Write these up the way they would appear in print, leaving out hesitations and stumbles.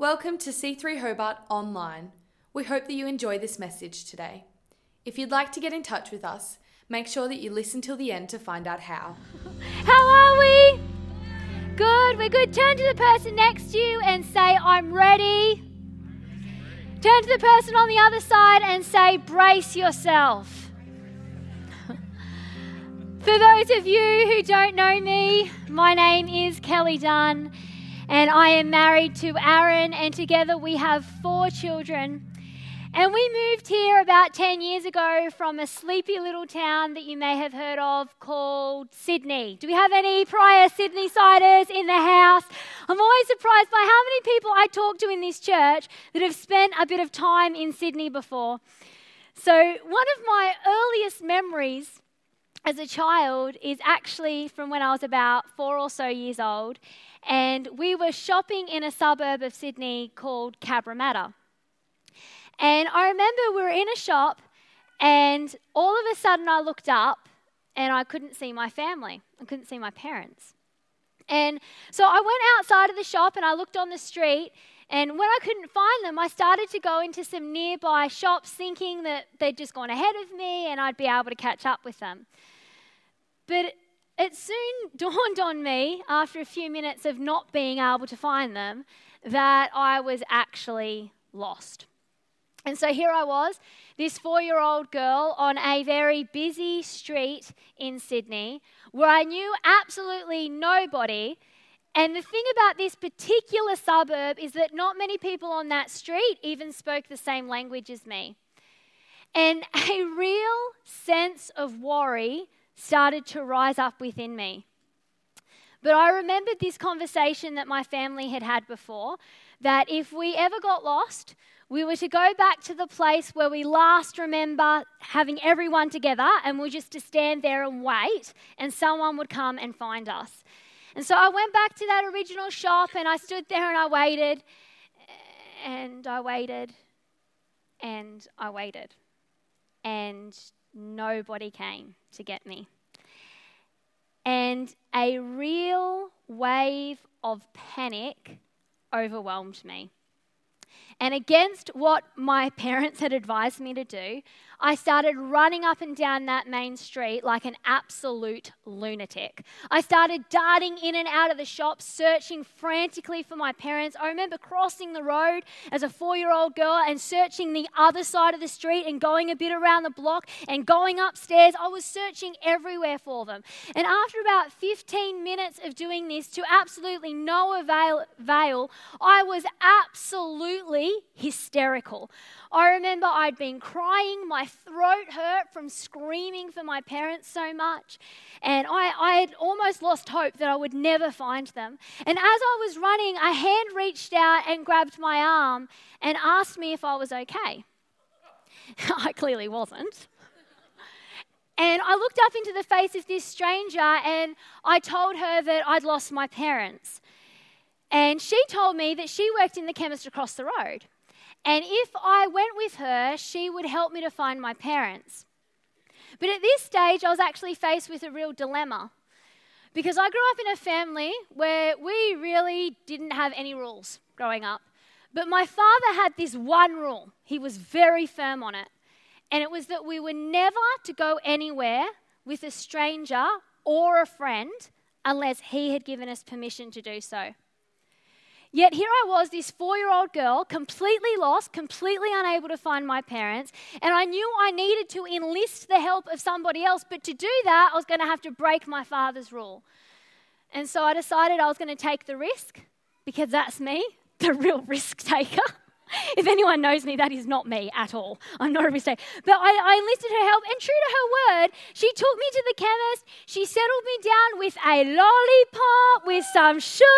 Welcome to C3 Hobart Online. We hope that you enjoy this message today. If you'd like to get in touch with us, make sure that you listen till the end to find out how. How are we? Good, we're good. Turn to the person next to you and say, I'm ready. Turn to the person on the other side and say, brace yourself. For those of you who don't know me, my name is Kelly Dunn. And I am married to Aaron, and together we have 4 children. And we moved here about 10 years ago from a sleepy little town that you may have heard of called Sydney. Do we have any prior Sydney-siders in the house? I'm always surprised by how many people I talk to in this church that have spent a bit of time in Sydney before. So one of my earliest memories as a child is actually from when I was about 4 or so years old, and we were shopping in a suburb of Sydney called Cabramatta. And I remember we were in a shop, and all of a sudden I looked up and I couldn't see my family. I couldn't see my parents. And so I went outside of the shop and I looked on the street, and when I couldn't find them, I started to go into some nearby shops thinking that they'd just gone ahead of me and I'd be able to catch up with them. But it soon dawned on me, after a few minutes of not being able to find them, that I was actually lost. And so here I was, this 4-year-old girl on a very busy street in Sydney where I knew absolutely nobody. And the thing about this particular suburb is that not many people on that street even spoke the same language as me. And a real sense of worry started to rise up within me. But I remembered this conversation that my family had had before, that if we ever got lost, we were to go back to the place where we last remember having everyone together, and we were just to stand there and wait, and someone would come and find us. And so I went back to that original shop, and I stood there and I waited, and I waited, and I waited, and nobody came to get me. And a real wave of panic overwhelmed me. And against what my parents had advised me to do, I started running up and down that main street like an absolute lunatic. I started darting in and out of the shop, searching frantically for my parents. I remember crossing the road as a 4-year-old girl and searching the other side of the street and going a bit around the block and going upstairs. I was searching everywhere for them. And after about 15 minutes of doing this to absolutely no avail, I was absolutely hysterical. I remember I'd been crying, my throat hurt from screaming for my parents so much, and I had almost lost hope that I would never find them. And as I was running, a hand reached out and grabbed my arm and asked me if I was okay. I clearly wasn't. And I looked up into the face of this stranger and I told her that I'd lost my parents. And she told me that she worked in the chemist across the road. And if I went with her, she would help me to find my parents. But at this stage, I was actually faced with a real dilemma, because I grew up in a family where we really didn't have any rules growing up. But my father had this one rule. He was very firm on it. And it was that we were never to go anywhere with a stranger or a friend unless he had given us permission to do so. Yet here I was, this 4-year-old girl, completely lost, completely unable to find my parents, and I knew I needed to enlist the help of somebody else, but to do that, I was going to have to break my father's rule. And so I decided I was going to take the risk, because that's me, the real risk taker. If anyone knows me, that is not me at all. I'm not a risk taker. But I enlisted her help, and true to her word, she took me to the chemist, she settled me down with a lollipop, with some sugar.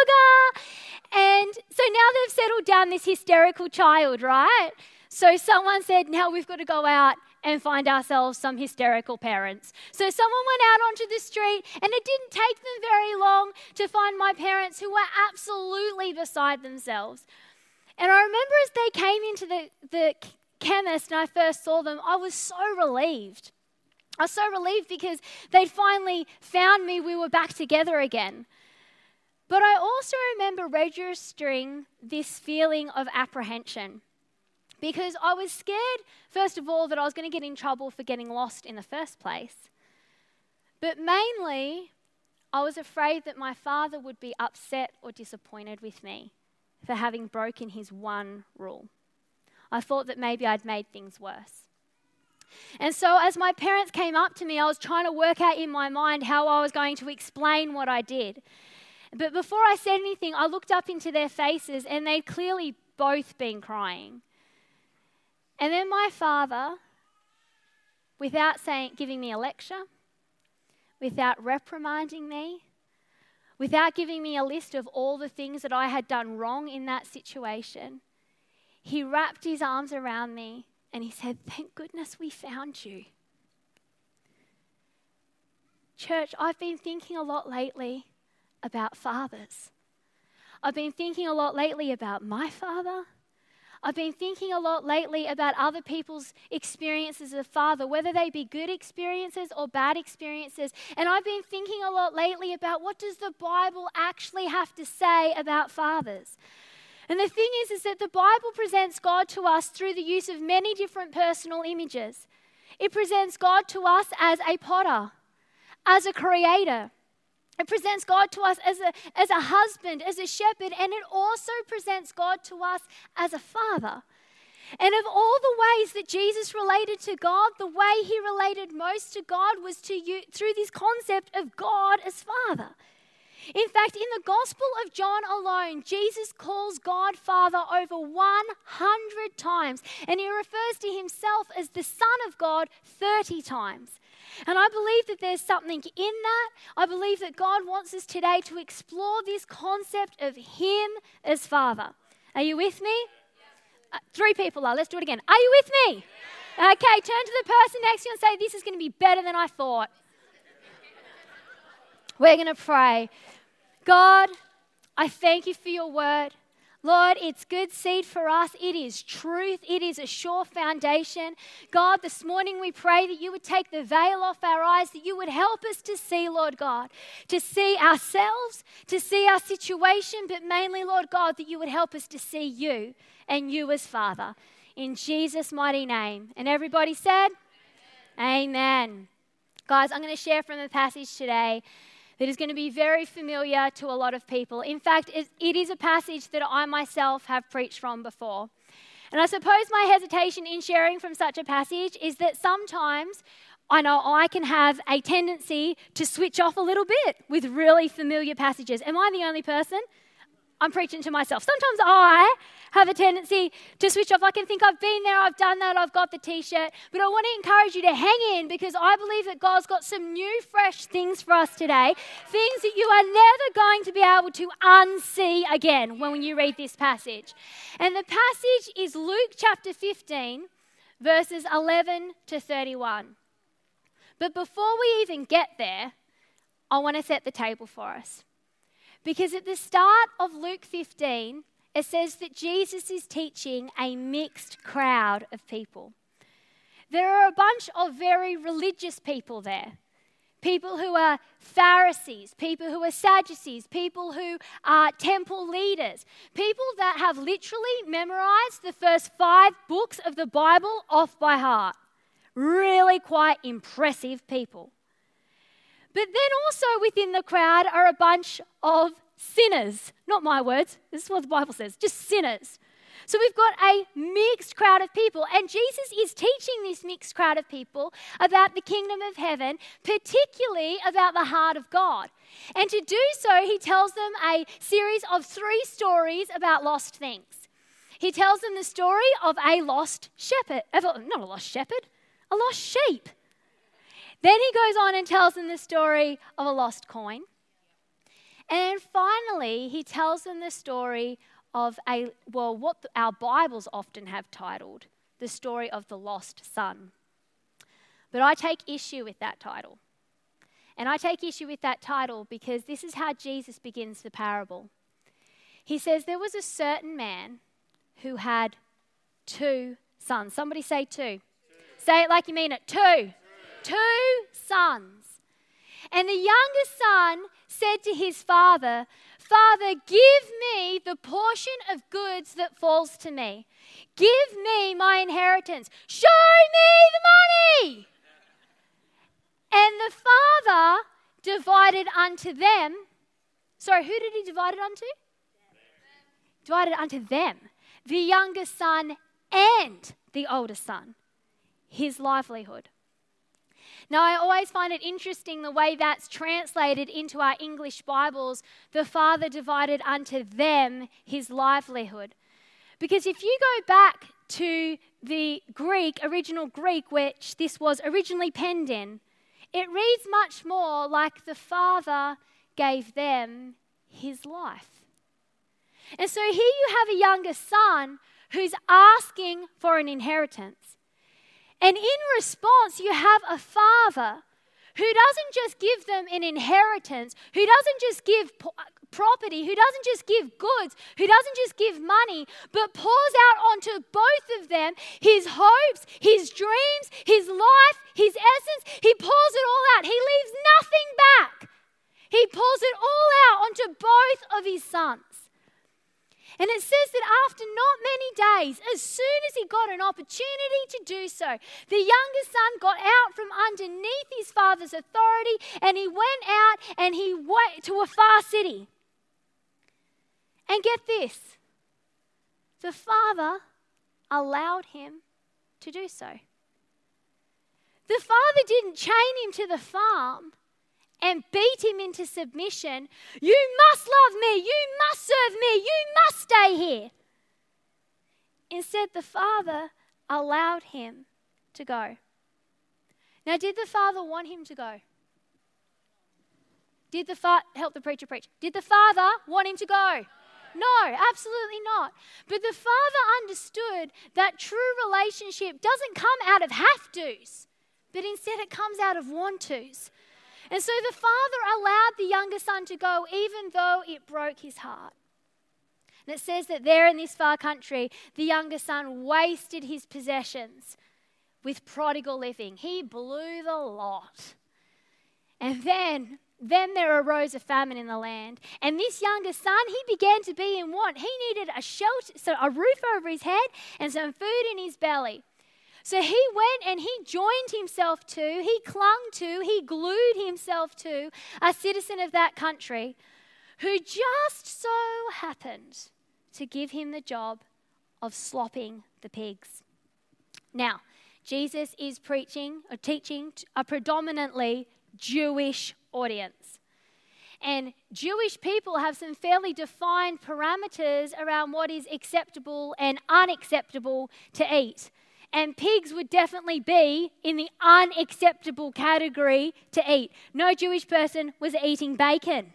And so now they've settled down this hysterical child, right? So someone said, now we've got to go out and find ourselves some hysterical parents. So someone went out onto the street, and it didn't take them very long to find my parents, who were absolutely beside themselves. And I remember as they came into the chemist and I first saw them, I was so relieved. I was so relieved because they'd finally found me. We were back together again. But I also remember registering this feeling of apprehension, because I was scared, first of all, that I was going to get in trouble for getting lost in the first place. But mainly, I was afraid that my father would be upset or disappointed with me for having broken his one rule. I thought that maybe I'd made things worse. And so as my parents came up to me, I was trying to work out in my mind how I was going to explain what I did. But before I said anything, I looked up into their faces and they'd clearly both been crying. And then my father, without giving me a lecture, without reprimanding me, without giving me a list of all the things that I had done wrong in that situation, he wrapped his arms around me and he said, "Thank goodness we found you." Church, I've been thinking a lot lately about fathers. I've been thinking a lot lately about my father. I've been thinking a lot lately about other people's experiences as a father, whether they be good experiences or bad experiences. And I've been thinking a lot lately about what does the Bible actually have to say about fathers. And the thing is that the Bible presents God to us through the use of many different personal images. It presents God to us as a potter, as a creator. It presents God to us as a husband, as a shepherd, and it also presents God to us as a father. And of all the ways that Jesus related to God, the way he related most to God was through this concept of God as Father. In fact, in the Gospel of John alone, Jesus calls God Father over 100 times, and he refers to himself as the Son of God 30 times. And I believe that there's something in that. I believe that God wants us today to explore this concept of him as Father. Are you with me? Three people are. Let's do it again. Are you with me? Yeah. Okay, turn to the person next to you and say, "This is going to be better than I thought." We're going to pray. God, I thank you for your word. Lord, it's good seed for us. It is truth. It is a sure foundation. God, this morning we pray that you would take the veil off our eyes, that you would help us to see, Lord God, to see ourselves, to see our situation, but mainly, Lord God, that you would help us to see you and you as Father. In Jesus' mighty name. And everybody said, Amen. Amen. Guys, I'm going to share from a passage today that is going to be very familiar to a lot of people. In fact, it is a passage that I myself have preached from before. And I suppose my hesitation in sharing from such a passage is that sometimes I know I can have a tendency to switch off a little bit with really familiar passages. Am I the only person? I'm preaching to myself. Sometimes I have a tendency to switch off. I can think, I've been there, I've done that, I've got the t-shirt. But I want to encourage you to hang in, because I believe that God's got some new, fresh things for us today. Things that you are never going to be able to unsee again when you read this passage. And the passage is Luke chapter 15, verses 11 to 31. But before we even get there, I want to set the table for us. Because at the start of Luke 15, it says that Jesus is teaching a mixed crowd of people. There are a bunch of very religious people there. People who are Pharisees, people who are Sadducees, people who are temple leaders, people that have literally memorized the first 5 books of the Bible off by heart. Really quite impressive people. But then also within the crowd are a bunch of sinners. Not my words. This is what the Bible says. Just sinners. So we've got a mixed crowd of people. And Jesus is teaching this mixed crowd of people about the kingdom of heaven, particularly about the heart of God. And to do so, he tells them a series of 3 stories about lost things. He tells them the story of a lost shepherd. Not a lost shepherd. A lost sheep. Then he goes on and tells them the story of a lost coin. And finally, he tells them the story of what our Bibles often have titled, the story of the lost son. But I take issue with that title. And I take issue with that title because this is how Jesus begins the parable. He says, there was a certain man who had 2 sons. Somebody say 2. 2. Say it like you mean it. 2. 2 sons. And the younger son said to his father, Father, give me the portion of goods that falls to me. Give me my inheritance. Show me the money. And the father divided unto them. Sorry, who did he divide it unto? Divided unto them. The younger son and the older son. His livelihood. Now, I always find it interesting the way that's translated into our English Bibles, the father divided unto them his livelihood. Because if you go back to the Greek, original Greek, which this was originally penned in, it reads much more like the father gave them his life. And so here you have a younger son who's asking for an inheritance. And in response, you have a father who doesn't just give them an inheritance, who doesn't just give property, who doesn't just give goods, who doesn't just give money, but pours out onto both of them his hopes, his dreams, his life, his essence. He pours it all out. He leaves nothing back. He pours it all out onto both of his sons. And it says that after not many days, as soon as he got an opportunity to do so, the younger son got out from underneath his father's authority, and he went out and he went to a far city. And get this, the father allowed him to do so. The father didn't chain him to the farm and beat him into submission. You must love me. You must serve me. You must stay here. Instead, the father allowed him to go. Now, did the father want him to go? Did the father, help the preacher preach. Did the father want him to go? No, absolutely not. But the father understood that true relationship doesn't come out of have-tos, but instead it comes out of want-tos. And so the father allowed the younger son to go, even though it broke his heart. And it says that there in this far country, the younger son wasted his possessions with prodigal living. He blew the lot. And then there arose a famine in the land. And this younger son, he began to be in want. He needed a shelter, so a roof over his head and some food in his belly. So he went and he joined himself to, he clung to, he glued himself to a citizen of that country who just so happened to give him the job of slopping the pigs. Now, Jesus is preaching or teaching a predominantly Jewish audience. And Jewish people have some fairly defined parameters around what is acceptable and unacceptable to eat. And pigs would definitely be in the unacceptable category to eat. No Jewish person was eating bacon.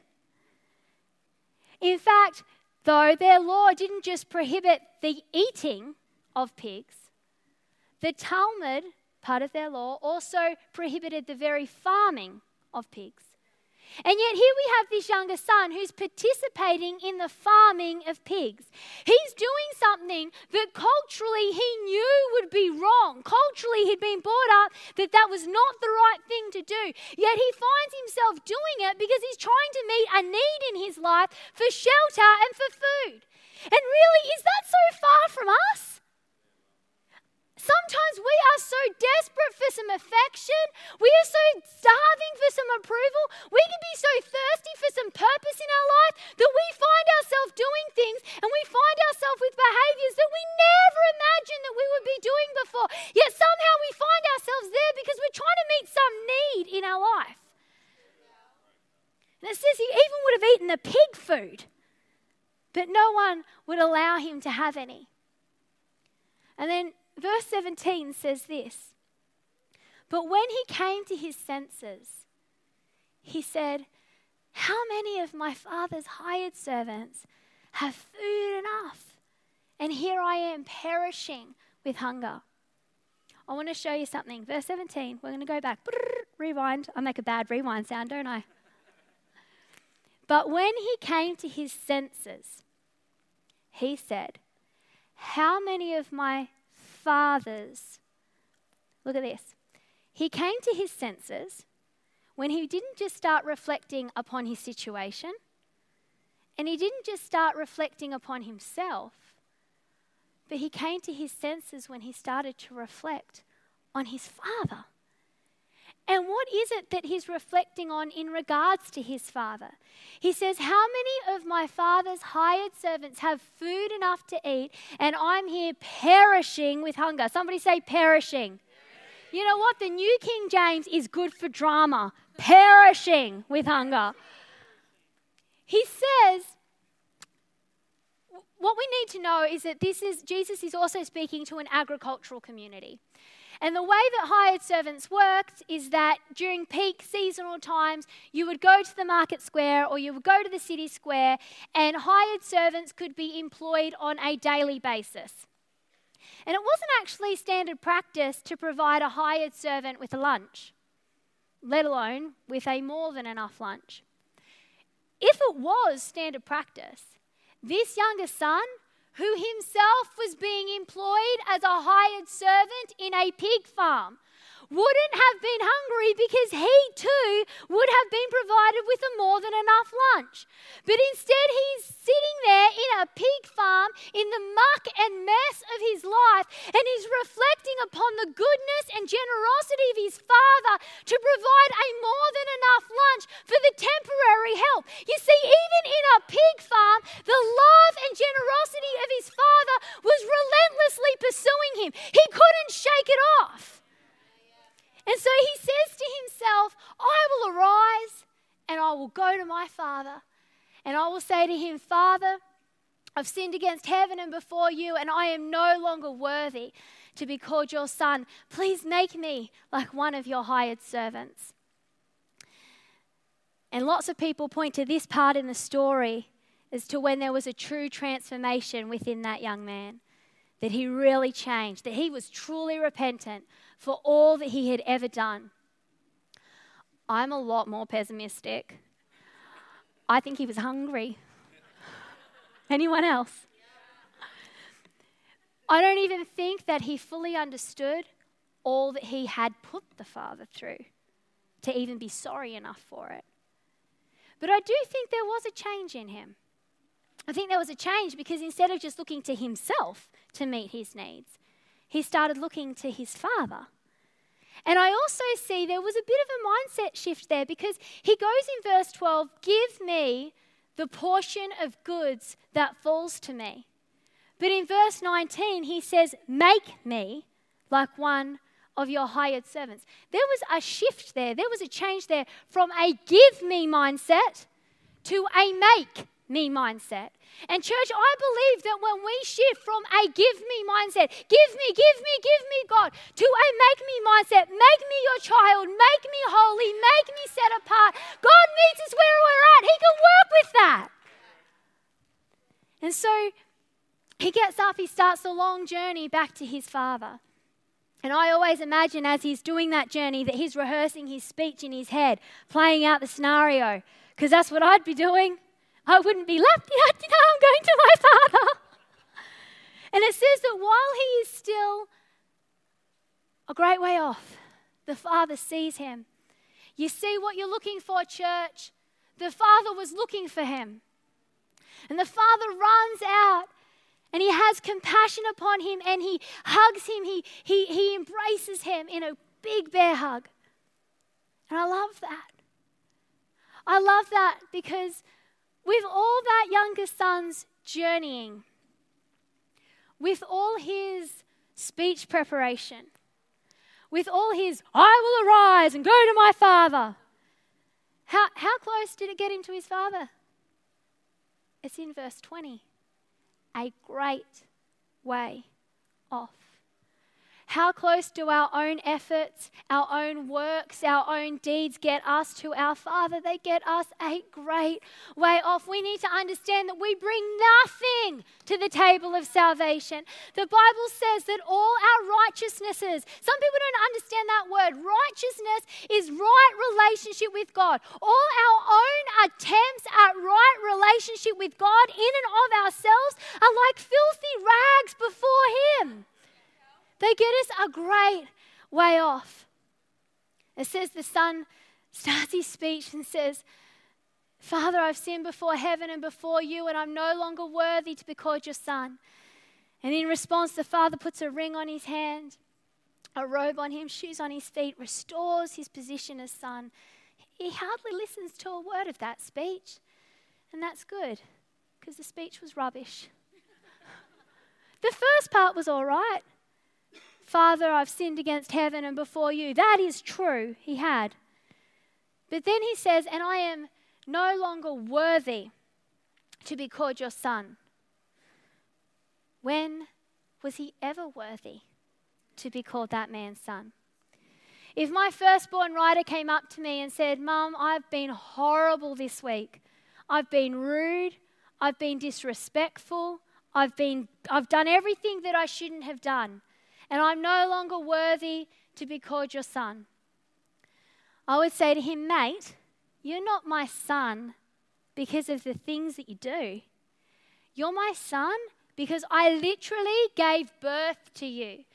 In fact, though, their law didn't just prohibit the eating of pigs. The Talmud, part of their law, also prohibited the very farming of pigs. And yet here we have this younger son who's participating in the farming of pigs. He's doing something that culturally he knew would be wrong. Culturally he'd been brought up that that was not the right thing to do. Yet he finds himself doing it because he's trying to meet a need in his life for shelter and for food. And really, is that so far from us? Sometimes we are so desperate for some affection. We are so starving for some approval. We can be so thirsty for some purpose in our life that we find ourselves doing things and we find ourselves with behaviors that we never imagined that we would be doing before. Yet somehow we find ourselves there because we're trying to meet some need in our life. And it says he even would have eaten the pig food, but no one would allow him to have any. And then verse 17 says this, but when he came to his senses, he said, how many of my father's hired servants have food enough? And here I am perishing with hunger. I want to show you something. Verse 17, we're going to go back. Rewind. I make a bad rewind sound, don't I? But when he came to his senses, he said, how many of my fathers. Look at this. He came to his senses when he didn't just start reflecting upon his situation And he didn't just start reflecting upon himself, but he came to his senses when he started to reflect on his father. And what is it that he's reflecting on in regards to his father? He says, how many of my father's hired servants have food enough to eat, and I'm here perishing with hunger? Somebody say perishing. You know what? The New King James is good for drama. Perishing with hunger. He says, what we need to know is that Jesus is also speaking to an agricultural community. And the way that hired servants worked is that during peak seasonal times, you would go to the market square or you would go to the city square, and hired servants could be employed on a daily basis. And it wasn't actually standard practice to provide a hired servant with a lunch, let alone with a more than enough lunch. If it was standard practice, this younger son, who himself was being employed as a hired servant in a pig farm, wouldn't have been hungry because he too would have been provided with a more than enough lunch. But instead he's sitting there in a pig farm in the muck and mess of his life, and he's reflecting upon the goodness and generosity of his father to provide a more than enough lunch for the temporary help. You see, even in a pig farm, the love and generosity of his father was relentlessly pursuing him. He couldn't shake it off. And so he says to himself, I will arise and I will go to my father, and I will say to him, Father, I've sinned against heaven and before you, and I am no longer worthy to be called your son. Please make me like one of your hired servants. And lots of people point to this part in the story as to when there was a true transformation within that young man, that he really changed, that he was truly repentant for all that he had ever done. I'm a lot more pessimistic. I think he was hungry. Anyone else? I don't even think that he fully understood all that he had put the father through to even be sorry enough for it. But I do think there was a change in him. I think there was a change because instead of just looking to himself to meet his needs, he started looking to his father. And I also see there was a bit of a mindset shift there, because he goes in verse 12, give me the portion of goods that falls to me. But in verse 19, he says, make me like one of your hired servants. There was a shift there. There was a change there from a give me mindset to a make me mindset. And church, I believe that when we shift from a give me mindset, give me God, to a make me mindset, make me your child, make me holy, make me set apart, God meets us where we're at. He can work with that. And so he gets up, he starts the long journey back to his father. And I always imagine as he's doing that journey that he's rehearsing his speech in his head, playing out the scenario, because that's what I'd be doing. I wouldn't be la-di-da-di-da, I'm going to my father. And it says that while he is still a great way off, the father sees him. You see what you're looking for, church? The father was looking for him. And the father runs out and he has compassion upon him and he hugs him. He embraces him in a big bear hug. And I love that. I love that because with all that younger son's journeying, with all his speech preparation, with all his, I will arise and go to my father, how close did it get him to his father? It's in verse 20. A great way off. How close do our own efforts, our own works, our own deeds get us to our Father? They get us a great way off. We need to understand that we bring nothing to the table of salvation. The Bible says that all our righteousnesses, some people don't understand that word. Righteousness is right relationship with God. All our own attempts at right relationship with God in and of ourselves are like filthy rags before Him. They get us a great way off. It says the son starts his speech and says, Father, I've sinned before heaven and before you, and I'm no longer worthy to be called your son. And in response, the father puts a ring on his hand, a robe on him, shoes on his feet, restores his position as son. He hardly listens to a word of that speech. And that's good, because the speech was rubbish. The first part was all right. Father, I've sinned against heaven and before you. That is true, he had. But then he says, and I am no longer worthy to be called your son. When was he ever worthy to be called that man's son? If my firstborn Ryder came up to me and said, Mum, I've been horrible this week. I've been rude. I've been disrespectful. I've done everything that I shouldn't have done. And I'm no longer worthy to be called your son. I would say to him, mate, you're not my son because of the things that you do. You're my son because I literally gave birth to you.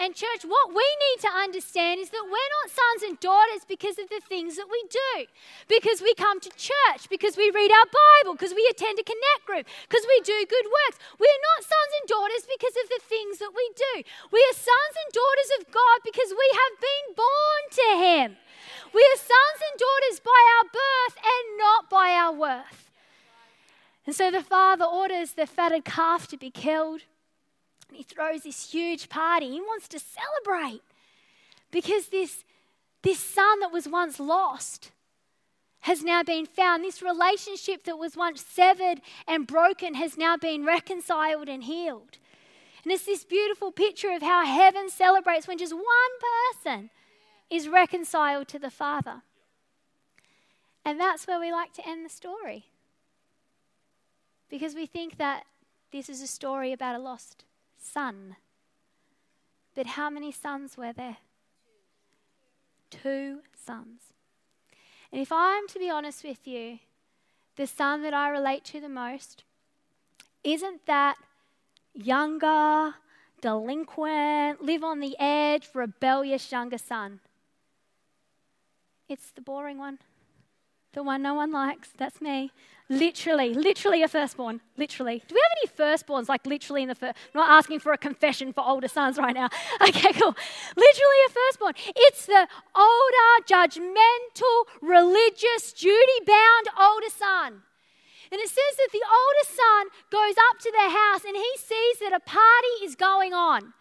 And church, what we need to understand is that we're not sons and daughters because of the things that we do. Because we come to church, because we read our Bible, because we attend a connect group, because we do good works. We're not sons and daughters because of the things that we do. We are sons and daughters of God because we have been born to him. We are sons and daughters by our birth and not by our worth. And so the father orders the fatted calf to be killed. And he throws this huge party. He wants to celebrate because this son that was once lost has now been found. This relationship that was once severed and broken has now been reconciled and healed. And it's this beautiful picture of how heaven celebrates when just one person is reconciled to the Father. And that's where we like to end the story, because we think that this is a story about a lost son. But how many sons were there? Two sons. And if I'm to be honest with you, the son that I relate to the most isn't that younger, delinquent, live on the edge, rebellious younger son. It's the boring one, the one no one likes. That's me. Literally a firstborn. Literally. Do we have any firstborns? Like literally in the first. I'm not asking for a confession for older sons right now. Okay, cool. Literally a firstborn. It's the older, judgmental, religious, duty-bound older son. And it says that the older son goes up to their house and he sees that a party is going on.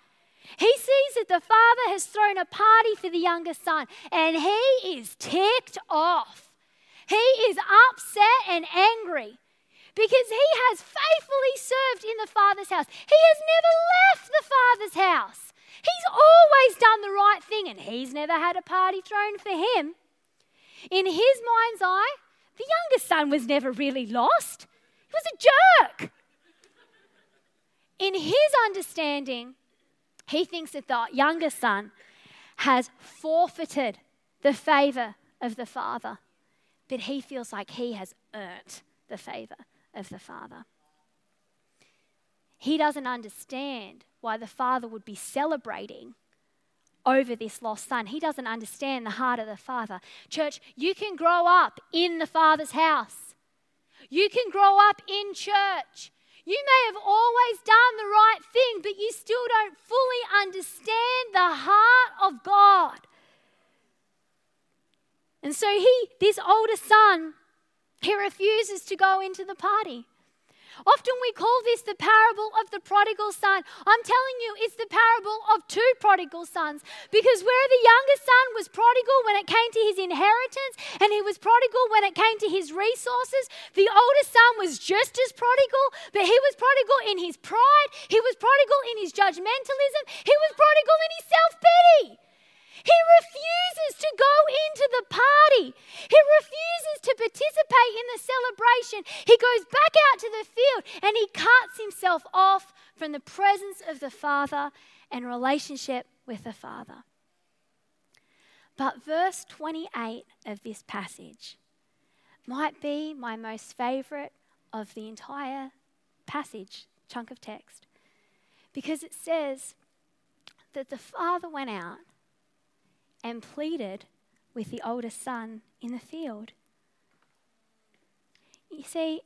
He sees that the father has thrown a party for the younger son, and he is ticked off. He is upset and angry because he has faithfully served in the father's house. He has never left the father's house. He's always done the right thing, and he's never had a party thrown for him. In his mind's eye, the younger son was never really lost. He was a jerk. In his understanding, he thinks that the younger son has forfeited the favour of the father, but he feels like he has earned the favour of the father. He doesn't understand why the father would be celebrating over this lost son. He doesn't understand the heart of the father. Church, you can grow up in the father's house. You can grow up in church. You may have always done the right thing, but you still don't fully understand the heart of God. And so this older son, he refuses to go into the party. Often we call this the parable of the prodigal son. I'm telling you, it's the parable of two prodigal sons, because where the younger son was prodigal when it came to his inheritance, and he was prodigal when it came to his resources, the older son was just as prodigal, but he was prodigal in his pride, he was prodigal in his judgmentalism, he was prodigal in his self-pity. He refuses to go into the party. He refuses to participate in the celebration. He goes back out to the field and he cuts himself off from the presence of the Father and relationship with the Father. But verse 28 of this passage might be my most favourite of the entire passage, chunk of text, because it says that the Father went out and pleaded with the older son in the field. You see,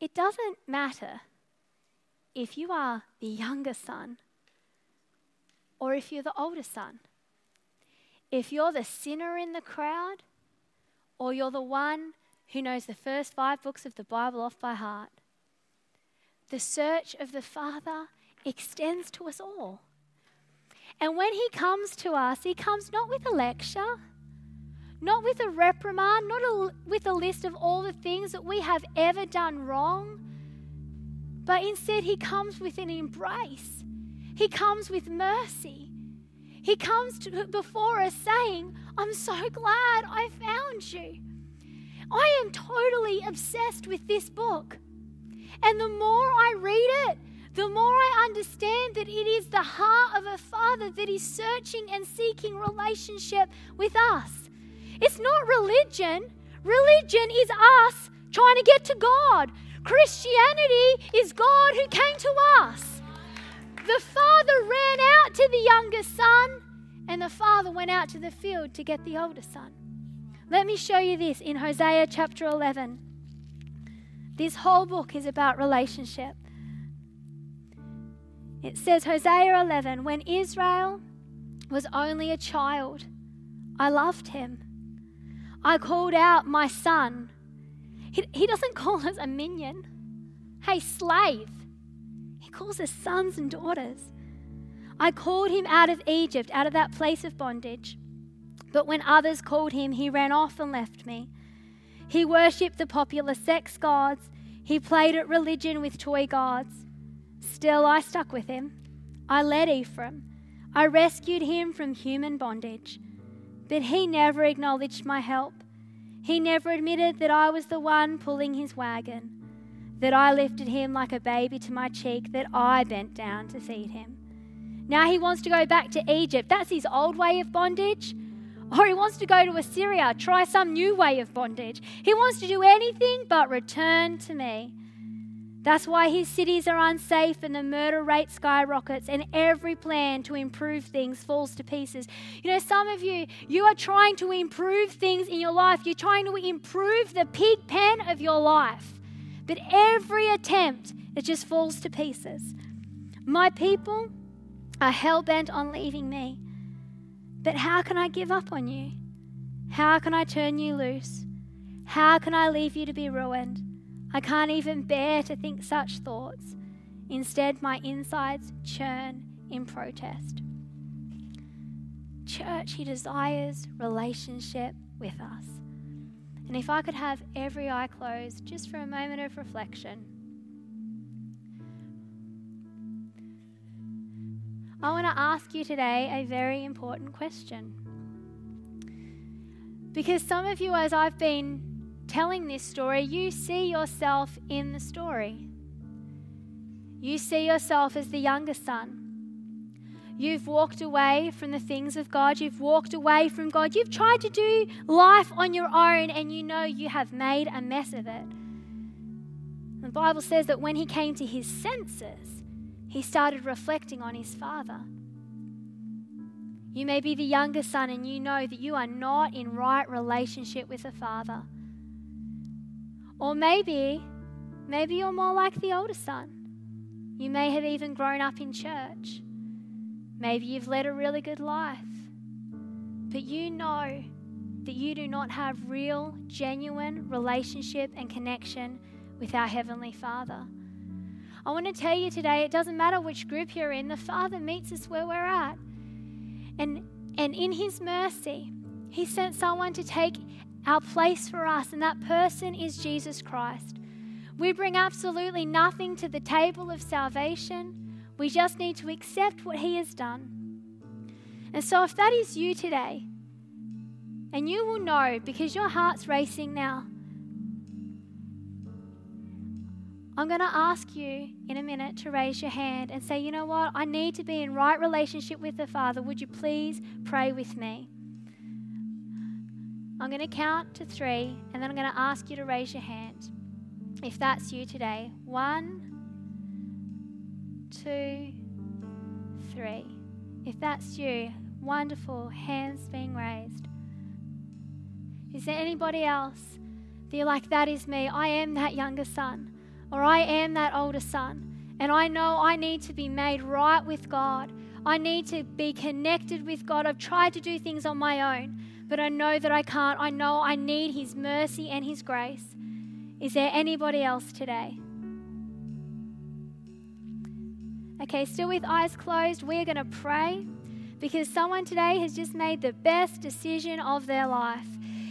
it doesn't matter if you are the younger son or if you're the older son, if you're the sinner in the crowd or you're the one who knows the first 5 books of the Bible off by heart. The search of the Father extends to us all. And when he comes to us, he comes not with a lecture, not with a reprimand, with a list of all the things that we have ever done wrong, but instead he comes with an embrace. He comes with mercy. He comes before us saying, I'm so glad I found you. I am totally obsessed with this book. And the more I read it, the more I understand that it is the heart of a father that is searching and seeking relationship with us. It's not religion. Religion is us trying to get to God. Christianity is God who came to us. The father ran out to the younger son, and the father went out to the field to get the older son. Let me show you this in Hosea chapter 11. This whole book is about relationship. It says, Hosea 11, when Israel was only a child, I loved him. I called out my son. He doesn't call us a minion. Hey, slave. He calls us sons and daughters. I called him out of Egypt, out of that place of bondage. But when others called him, he ran off and left me. He worshipped the popular sex gods. He played at religion with toy gods. Still, I stuck with him. I led Ephraim. I rescued him from human bondage. But he never acknowledged my help. He never admitted that I was the one pulling his wagon, that I lifted him like a baby to my cheek, that I bent down to feed him. Now he wants to go back to Egypt. That's his old way of bondage. Or he wants to go to Assyria, try some new way of bondage. He wants to do anything but return to me. That's why his cities are unsafe and the murder rate skyrockets and every plan to improve things falls to pieces. You know, some of you are trying to improve things in your life. You're trying to improve the pig pen of your life. But every attempt, it just falls to pieces. My people are hell-bent on leaving me. But how can I give up on you? How can I turn you loose? How can I leave you to be ruined? I can't even bear to think such thoughts. Instead, my insides churn in protest. Church, he desires relationship with us. And if I could have every eye closed just for a moment of reflection, I want to ask you today a very important question. Because some of you, as I've been telling this story, you see yourself in the story. You see yourself as the younger son. You've walked away from the things of God. You've walked away from God. You've tried to do life on your own, and you know you have made a mess of it. The Bible says that when he came to his senses, he started reflecting on his father. You may be the younger son and you know that you are not in right relationship with the father. Or maybe you're more like the older son. You may have even grown up in church. Maybe you've led a really good life. But you know that you do not have real, genuine relationship and connection with our Heavenly Father. I want to tell you today, it doesn't matter which group you're in, the Father meets us where we're at. And in his mercy, he sent someone to take our place for us, and that person is Jesus Christ. We bring absolutely nothing to the table of salvation. We just need to accept what he has done. And so if that is you today, and you will know because your heart's racing now, I'm going to ask you in a minute to raise your hand and say, you know what, I need to be in right relationship with the Father. Would you please pray with me? I'm going to count to 3, and then I'm going to ask you to raise your hand if that's you today. 1, 2, 3. If that's you, wonderful, hands being raised. Is there anybody else They're like, that is me. I am that younger son, or I am that older son. And I know I need to be made right with God. I need to be connected with God. I've tried to do things on my own, but I know that I can't. I know I need His mercy and His grace. Is there anybody else today? Okay, still with eyes closed, we're going to pray because someone today has just made the best decision of their life.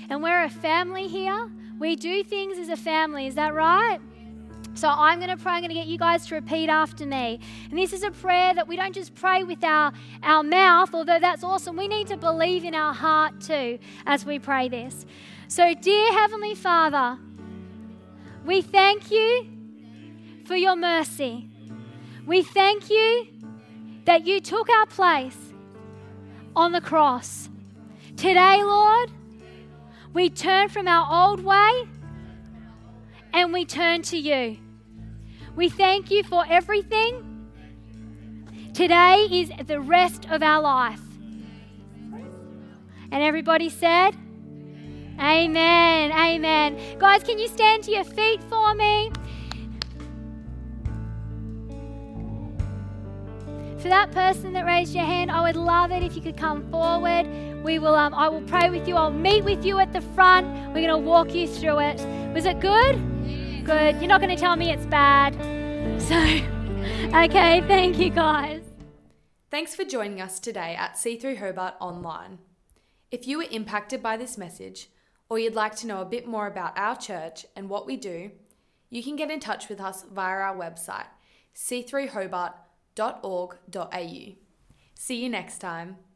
And we're a family here. We do things as a family. Is that right? So I'm going to pray. I'm going to get you guys to repeat after me. And this is a prayer that we don't just pray with our mouth, although that's awesome. We need to believe in our heart too as we pray this. So, dear Heavenly Father, we thank you for your mercy. We thank you that you took our place on the cross. Today, Lord, we turn from our old way and we turn to you. We thank you for everything. Today is the rest of our life. And everybody said, amen, amen. Guys, can you stand to your feet for me? For that person that raised your hand, I would love it if you could come forward. We will. I will pray with you. I'll meet with you at the front. We're going to walk you through it. Was it good? Good. You're not going to tell me it's bad. So, okay, thank you guys. Thanks for joining us today at C3 Hobart Online. If you were impacted by this message, or you'd like to know a bit more about our church and what we do, you can get in touch with us via our website, c3hobart.org.au. See you next time.